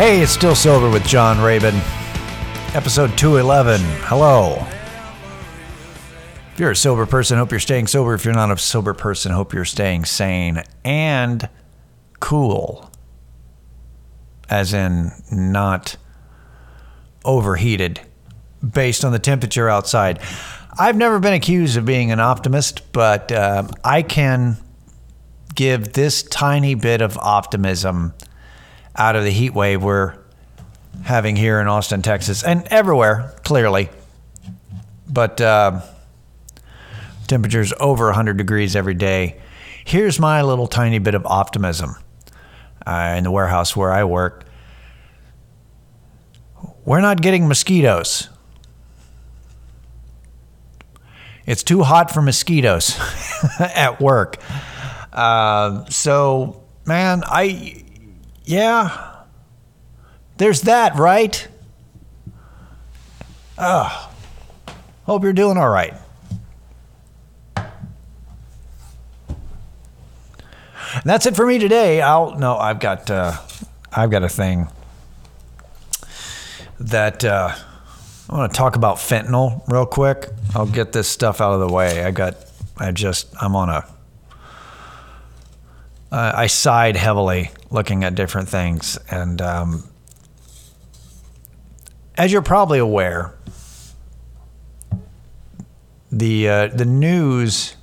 Hey, it's Still Sober with John Rabin, episode 211. Hello. If you're a sober person, hope you're staying sober. If you're not a sober person, hope you're staying sane and cool. As in, not overheated based on the temperature outside. I've never been accused of being an optimist, but I can give this tiny bit of optimism out of the heat wave we're having here in Austin, Texas, and everywhere, clearly. But temperatures over 100 degrees every day. Here's my little tiny bit of optimism in the warehouse where I work. We're not getting mosquitoes. It's too hot for mosquitoes at work. So, man, yeah, there's that, right? Hope you're doing all right. And that's it for me today. I've got a thing that I want to talk about fentanyl real quick. I'll get this stuff out of the way. I sighed heavily looking at different things. And as you're probably aware, the news,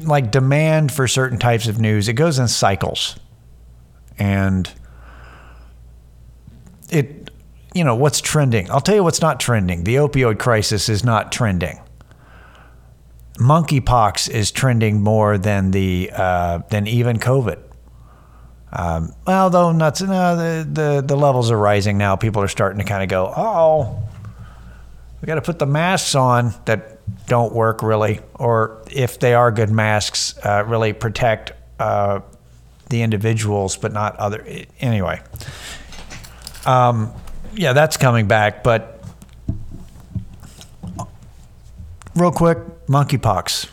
like demand for certain types of news, it goes in cycles. And it, you know, what's trending? I'll tell you what's not trending. The opioid crisis is not trending. Monkeypox is trending more than even COVID. Although the levels are rising now. People are starting to kind of go, we got to put the masks on that don't work really, or if they are good masks, really protect the individuals, but not other. Anyway, yeah, that's coming back, but. Real quick, monkeypox.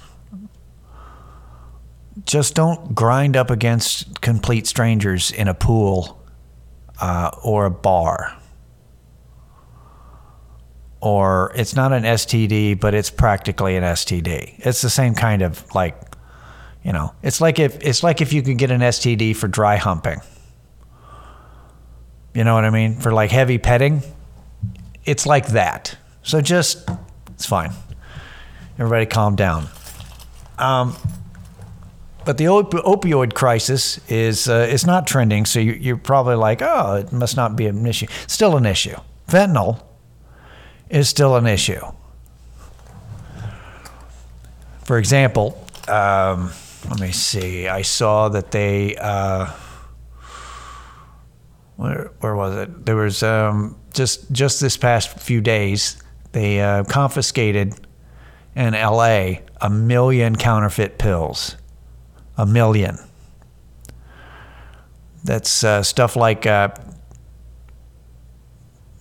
Just don't grind up against complete strangers in a pool or a bar. Or it's not an STD, but it's practically an STD. It's the same kind of it's like if you could get an STD for dry humping. You know what I mean? For like heavy petting. It's like that. So just, it's fine. Everybody calm down. But the opioid crisis is it's not trending, so you're probably like, it must not be an issue. Still an issue. Fentanyl is still an issue. For example, let me see. I saw that they, where was it? There was just this past few days, they confiscated in LA 1 million counterfeit pills. 1 million. That's stuff like, and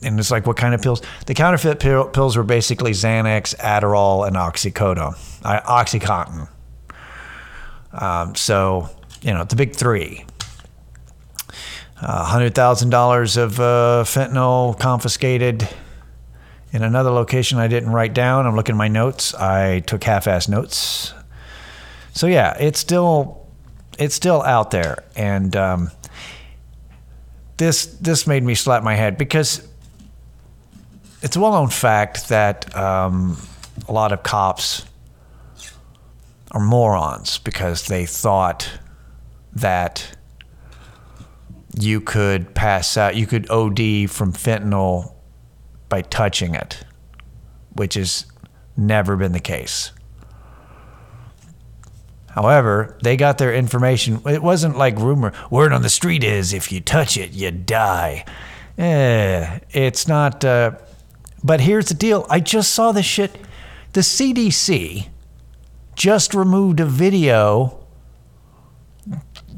it's like, what kind of pills? The counterfeit pills were basically Xanax, Adderall, and Oxycontin. So, the big three. $100,000 of fentanyl confiscated. In another location I didn't write down. I'm looking at my notes. I took half-assed notes. So yeah, it's still out there. And this made me slap my head because it's a well-known fact that a lot of cops are morons because they thought that you could pass out, you could OD from fentanyl by touching it, which has never been the case. However, they got their information. It wasn't like rumor. Word on the street is if you touch it, you die. It's not. But here's the deal. I just saw this shit. The CDC just removed a video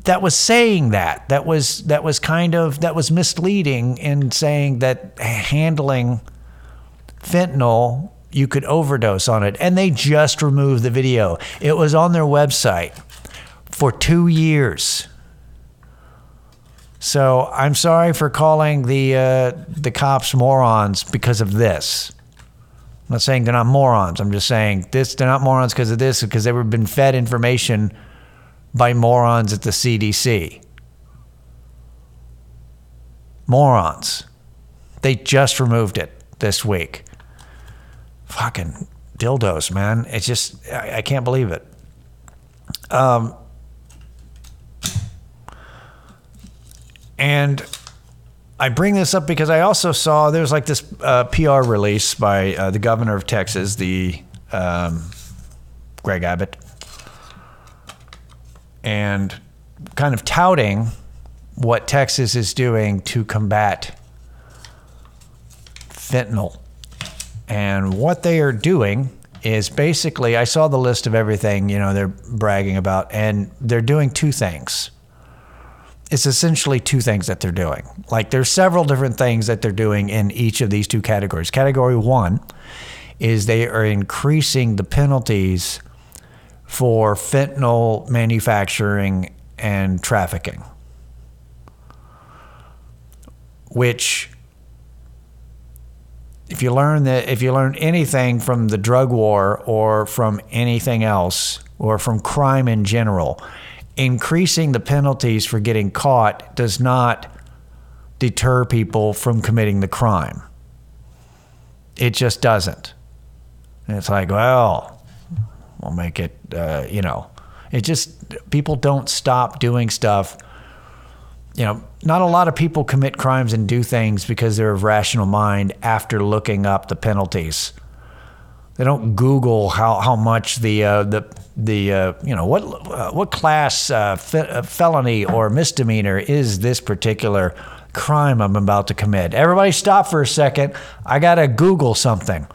that was saying that was misleading in saying that handling fentanyl, you could overdose on it. And they just removed the video. It was on their website for 2 years. So I'm sorry for calling the cops morons because of this. I'm not saying they're not morons. I'm just saying this. They're not morons because of this, because they've been fed information by morons at the CDC. Morons. They just removed it this week. Fucking dildos, man. It's just, I can't believe it. And I bring this up because I also saw there's like this PR release by the governor of Texas, the Greg Abbott, and kind of touting what Texas is doing to combat fentanyl. And what they are doing is basically, I saw the list of everything, you know, they're bragging about, and they're doing two things. It's essentially two things that they're doing. Like, there's several different things that they're doing in each of these two categories. Category one is they are increasing the penalties for fentanyl manufacturing and trafficking, which, if you learn anything from the drug war or from anything else or from crime in general, increasing the penalties for getting caught does not deter people from committing the crime. It just doesn't. And it's like, well, we'll make it, you know, it just, people don't stop doing stuff. You know, not a lot of people commit crimes and do things because they're of rational mind after looking up the penalties. They don't Google how much the you know, what class felony or misdemeanor is this particular crime I'm about to commit. Everybody stop for a second. I got to Google something.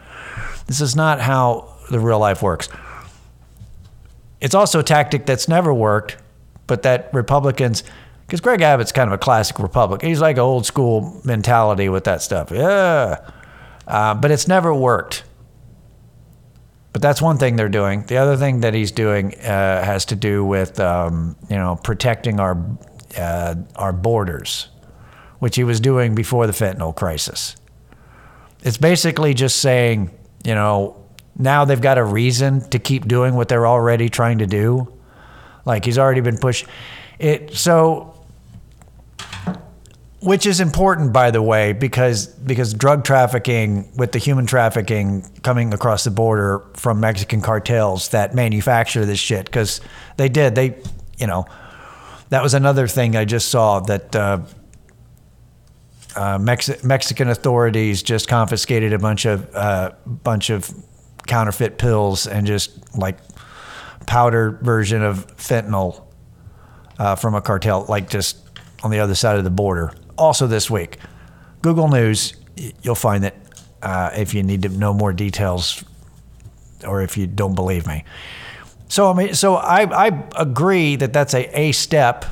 This is not how the real life works. It's also a tactic that's never worked, but that Republicans, because Greg Abbott's kind of a classic Republican. He's like an old school mentality with that stuff. Yeah. But it's never worked. But that's one thing they're doing. The other thing that he's doing has to do with, you know, protecting our borders, which he was doing before the fentanyl crisis. It's basically just saying, you know, now they've got a reason to keep doing what they're already trying to do. Like, he's already been pushed it. So, which is important, by the way, because drug trafficking, with the human trafficking coming across the border from Mexican cartels that manufacture this shit, because they you know, that was another thing I just saw, that Mexican authorities just confiscated a bunch of counterfeit pills and just like powder version of fentanyl from a cartel, like just on the other side of the border. Also this week, Google News, you'll find that if you need to know more details or if you don't believe me. So I mean, I agree that that's a step.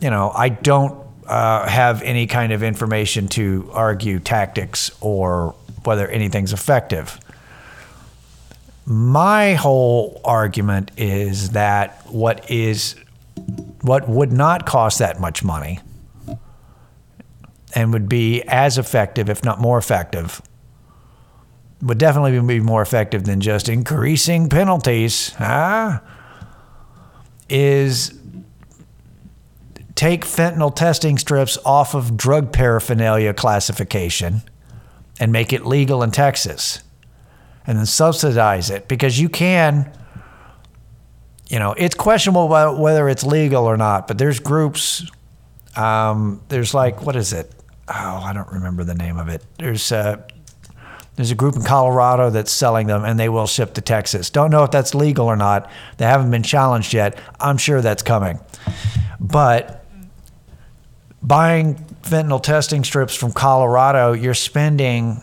You know, I don't have any kind of information to argue tactics or whether anything's effective. My whole argument is that what would not cost that much money and would be as effective, if not more effective, would definitely be more effective than just increasing penalties, is take fentanyl testing strips off of drug paraphernalia classification and make it legal in Texas, and then subsidize it, because you can. You know, it's questionable whether it's legal or not, but there's groups, there's like, what is it? Oh, I don't remember the name of it. There's a group in Colorado that's selling them, and they will ship to Texas. Don't know if that's legal or not. They haven't been challenged yet. I'm sure that's coming. But buying fentanyl testing strips from Colorado, you're spending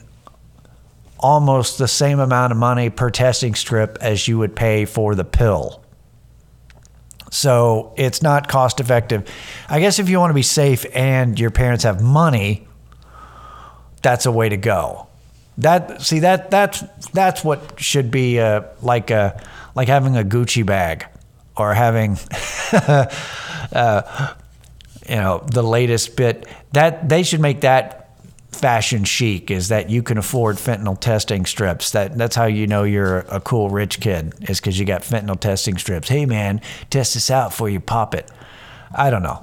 almost the same amount of money per testing strip as you would pay for the pill. So it's not cost effective. I guess if you want to be safe and your parents have money, that's a way to go. That's what should be like having a Gucci bag or having you know, the latest bit. That they should make that fashion chic, is that you can afford fentanyl testing strips. That's how you know you're a cool rich kid, is because you got fentanyl testing strips. Hey man, test this out before you pop it. I don't know.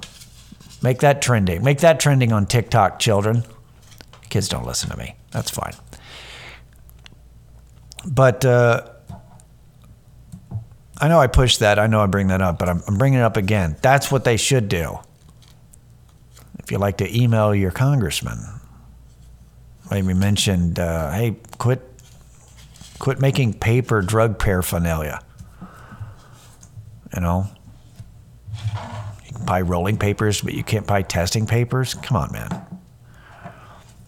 Make that trending. Make that trending on TikTok, children. Kids don't listen to me. That's fine. But I know I push that. I know I bring that up, but I'm bringing it up again. That's what they should do. If you like to email your congressman, maybe mentioned, hey, quit making paper drug paraphernalia. You know, you can buy rolling papers, but you can't buy testing papers. Come on, man.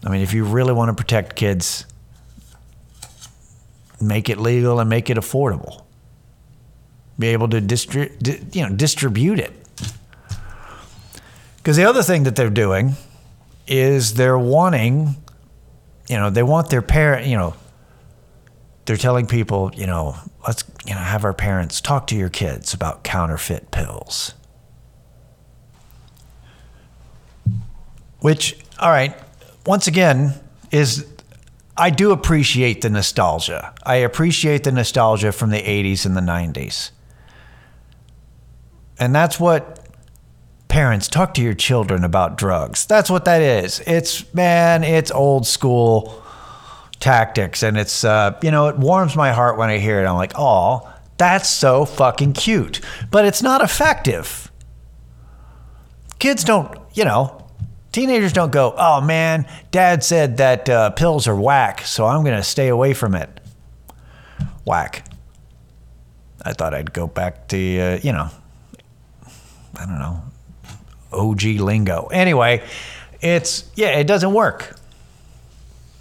I mean, if you really want to protect kids, make it legal and make it affordable. Be able to distribute it. Because the other thing that they're doing is they're wanting, you know, they want their parent, you know, they're telling people, you know, let's, you know, have our parents talk to your kids about counterfeit pills. Which, all right, once again, is, I do appreciate the nostalgia. I appreciate the nostalgia from the 80s and the 90s. And that's what parents, talk to your children about drugs. That's what that is. It's, man, it's old school tactics. And it's, you know, it warms my heart when I hear it. I'm like, oh, that's so fucking cute. But it's not effective. Kids don't, you know, teenagers don't go, oh, man, dad said that pills are whack, so I'm going to stay away from it. Whack. I thought I'd go back to, you know, I don't know. OG lingo. Anyway, it's, yeah, it doesn't work.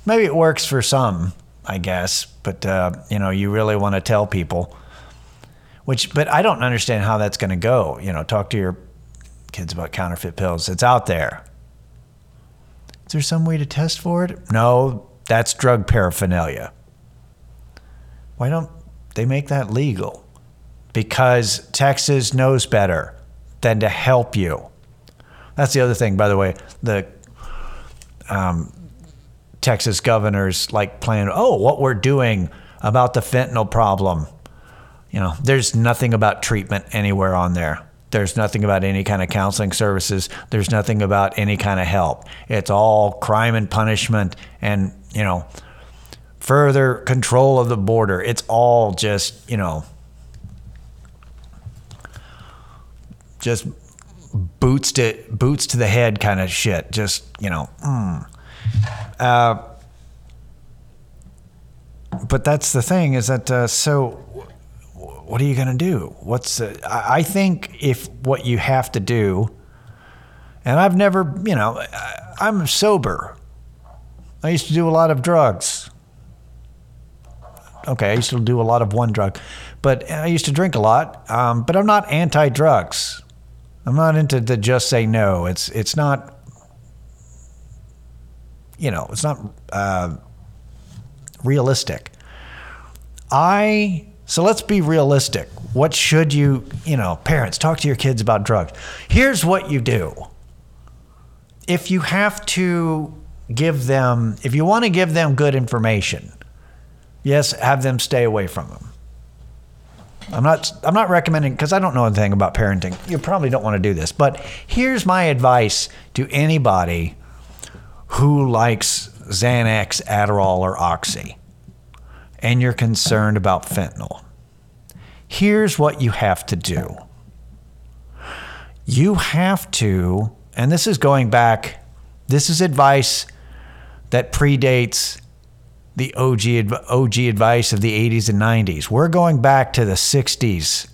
Maybe it works for some, I guess, but, you know, you really want to tell people, which, but I don't understand how that's going to go. You know, talk to your kids about counterfeit pills. It's out there. Is there some way to test for it? No, that's drug paraphernalia. Why don't they make that legal? Because Texas knows better than to help you. That's the other thing, by the way, the Texas governor's like playing, oh, what we're doing about the fentanyl problem. You know, there's nothing about treatment anywhere on there. There's nothing about any kind of counseling services. There's nothing about any kind of help. It's all crime and punishment and, you know, further control of the border. It's all just, you know, just boots to the head kind of shit. Just, you know, but that's the thing, is that, so what are you going to do? I think if what you have to do, and I've never, you know, I'm sober. I used to do a lot of drugs. Okay. I used to do a lot of one drug, but I used to drink a lot. But I'm not anti-drugs. I'm not into the just say no. It's not, you know, it's not realistic. So let's be realistic. What should you know, parents, talk to your kids about drugs. Here's what you do. If you have to give them, if you want to give them good information, yes, have them stay away from them. I'm not recommending, because I don't know anything about parenting. You probably don't want to do this, but here's my advice to anybody who likes Xanax, Adderall, or Oxy, and you're concerned about fentanyl. Here's what you have to do. You have to, and this is going back, this is advice that predates the OG advice of the 80s and 90s. We're going back to the 60s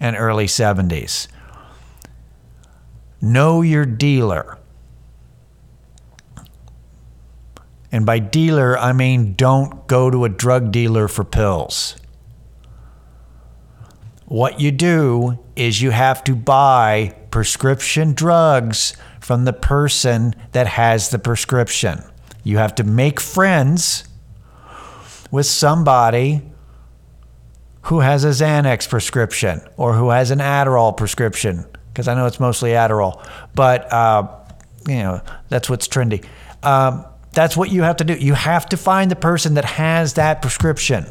and early 70s. Know your dealer. And by dealer, I mean don't go to a drug dealer for pills. What you do is you have to buy prescription drugs from the person that has the prescription. You have to make friends with somebody who has a Xanax prescription or who has an Adderall prescription, because I know it's mostly Adderall. But, you know, that's what's trendy. That's what you have to do. You have to find the person that has that prescription.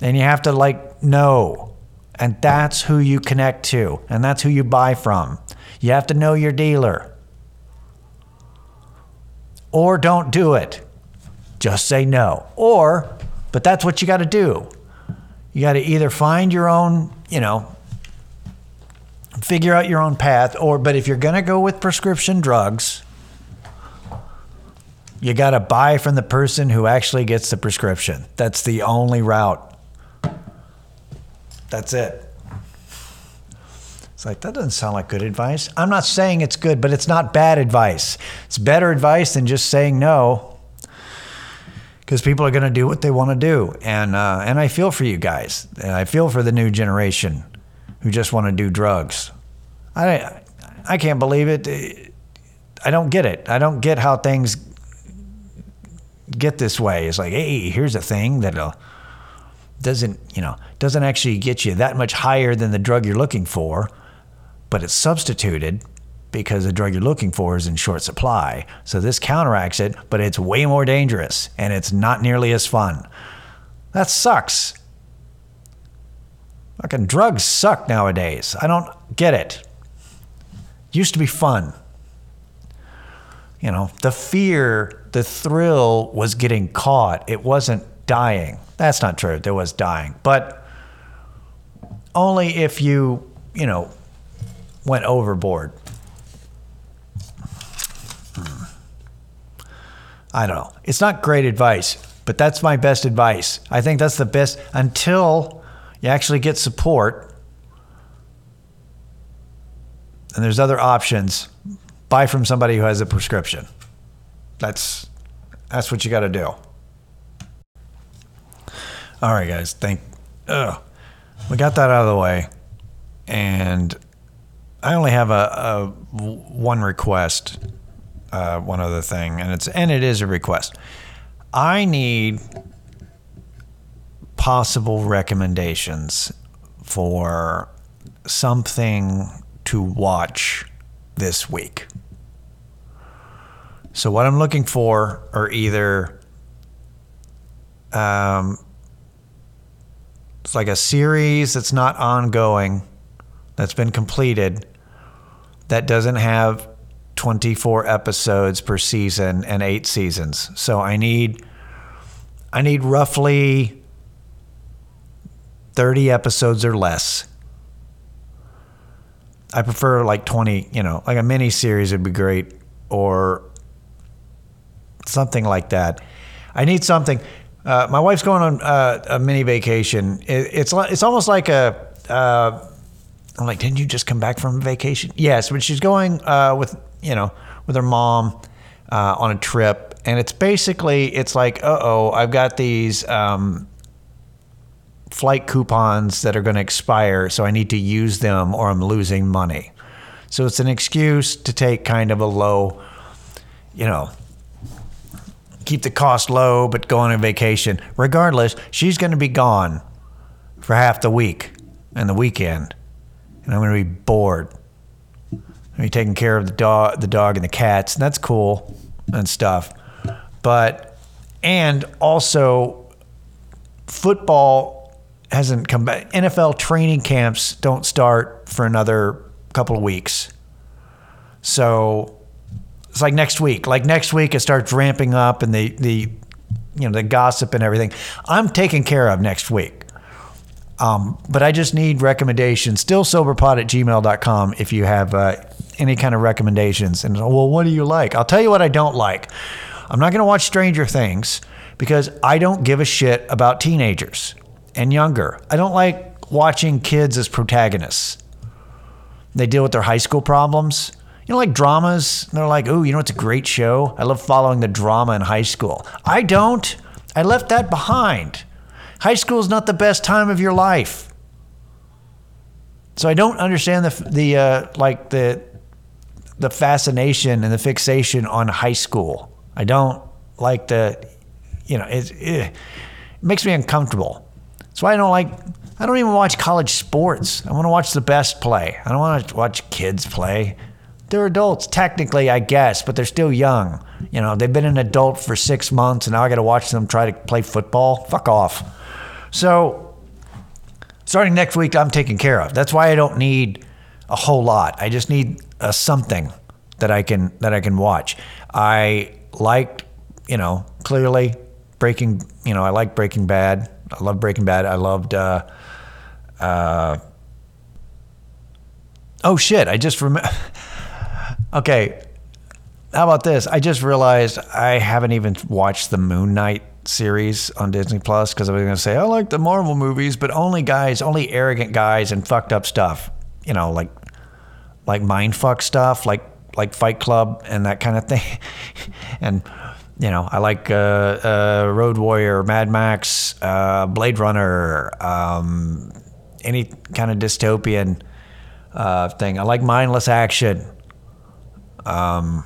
And you have to, like, know. And that's who you connect to. And that's who you buy from. You have to know your dealer. Or don't do it. Just say no. Or, but that's what you got to do. You got to either find your own, you know, figure out your own path, or, but if you're going to go with prescription drugs, you got to buy from the person who actually gets the prescription. That's the only route. That's it. It's like, that doesn't sound like good advice. I'm not saying it's good, but it's not bad advice. It's better advice than just saying no, because people are going to do what they want to do. And I feel for you guys. And I feel for the new generation who just want to do drugs. I can't believe it. I don't get it. I don't get how things get this way. It's like, hey, here's a thing that'll... doesn't actually get you that much higher than the drug you're looking for, but it's substituted because the drug you're looking for is in short supply. So this counteracts it, but it's way more dangerous and it's not nearly as fun. That sucks. Fucking drugs suck nowadays. I don't get it. Used to be fun. You know, the fear, the thrill was getting caught. It wasn't dying. That's not true. There was dying, but only if you went overboard. I don't know. It's not great advice, but that's my best advice. I think that's the best until you actually get support. And there's other options. Buy from somebody who has a prescription. That's what you got to do. All right, guys, we got that out of the way, and I only have one request, one other thing, and it is a request. I need possible recommendations for something to watch this week. So what I'm looking for are either... it's like a series that's not ongoing, that's been completed, that doesn't have 24 episodes per season and 8 seasons. So I need roughly 30 episodes or less. I prefer like 20, like a mini series would be great, or something like that. I need something. My wife's going on a mini vacation. It's almost like I'm like, didn't you just come back from vacation? Yes, but she's going with her mom on a trip, and it's like, I've got these flight coupons that are going to expire, so I need to use them or I'm losing money. So it's an excuse to take kind of a low, keep the cost low, but go on a vacation. Regardless, she's going to be gone for half the week and the weekend, and I'm going to be bored. I'm going to be taking care of the dog and the cats, and that's cool and stuff. But, and also, football hasn't come back. NFL training camps don't start for another couple of weeks. So... it's like next week. Like next week, it starts ramping up and the gossip and everything. I'm taken care of next week. But I just need recommendations. stillsoberpod@gmail.com if you have any kind of recommendations. And, well, what do you like? I'll tell you what I don't like. I'm not going to watch Stranger Things because I don't give a shit about teenagers and younger. I don't like watching kids as protagonists. They deal with their high school problems. Like dramas, they're like, oh, it's a great show. I love following the drama in high school. I don't. I left that behind. High school is not the best time of your life. So I don't understand the fascination and the fixation on high school. I don't like it makes me uncomfortable. That's why I don't like I don't even watch college sports. I want to watch the best play. I don't want to watch kids play. They're adults, technically, I guess, but they're still young. You know, they've been an adult for 6 months, and now I got to watch them try to play football. Fuck off. So, starting next week, I'm taken care of. That's why I don't need a whole lot. I just need a something that I can watch. I liked, you know, clearly Breaking. You know, I like Breaking Bad. I love Breaking Bad. I loved. Oh shit! I just remember. Okay, how about this? I just realized I haven't even watched the Moon Knight series on Disney Plus because I was going to say, I like the Marvel movies, but only arrogant guys and fucked up stuff. You know, like mindfuck stuff, like Fight Club and that kind of thing. And, you know, I like Road Warrior, Mad Max, Blade Runner, any kind of dystopian thing. I like mindless action. But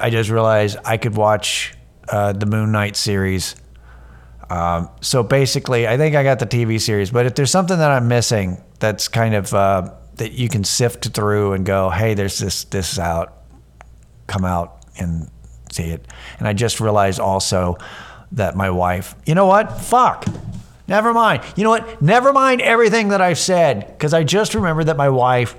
I just realized I could watch the Moon Knight series. So basically, I think I got the TV series. But if there's something that I'm missing, that's kind of that you can sift through and go, hey, there's this out, come out and see it. And I just realized also that my wife, you know what? Fuck. Never mind. You know what? Never mind everything that I've said, because I just remembered that my wife.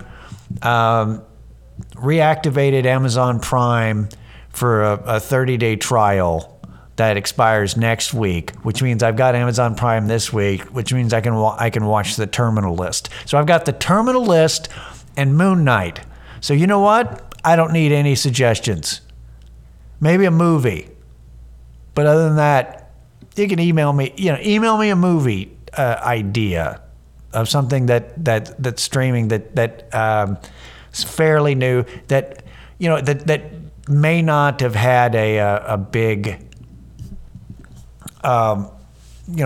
Reactivated Amazon Prime for a 30-day trial that expires next week, which means I've got Amazon Prime this week, which means I can watch the Terminal List. So I've got the Terminal List and Moon Knight. So you know what? I don't need any suggestions. Maybe a movie. But other than that, you can email me a movie idea of something that's streaming that fairly new that may not have had a big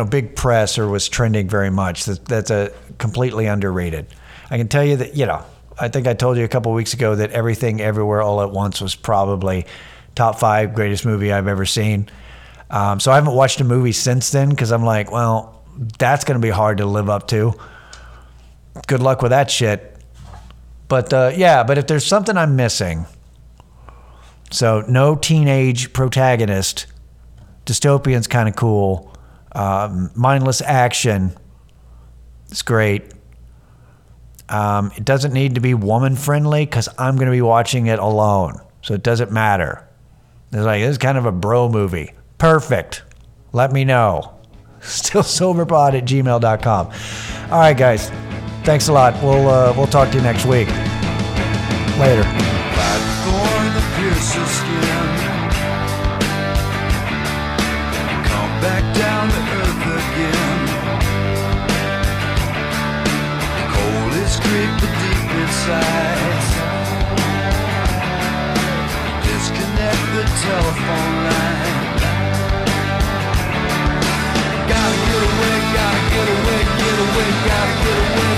big press or was trending very much. That's a completely underrated. I can tell you that, you know, I think I told you a couple of weeks ago that Everything Everywhere All at Once was probably top 5 greatest movie I've ever seen. So I haven't watched a movie since then because I'm like, well, that's going to be hard to live up to. Good luck with that shit. But but if there's something I'm missing, so no teenage protagonist, dystopian's kind of cool, mindless action, it's great. It doesn't need to be woman friendly because I'm going to be watching it alone, so it doesn't matter. It's like, this is kind of a bro movie. Perfect. Let me know. stillsoberpod@gmail.com. All right, guys. Thanks a lot. We'll talk to you next week. Later. Bad thorn that pierces skin. Come back down to earth again. Cold is creep but deep inside. Disconnect the telephone line. Gotta get away, gotta get away, gotta get away.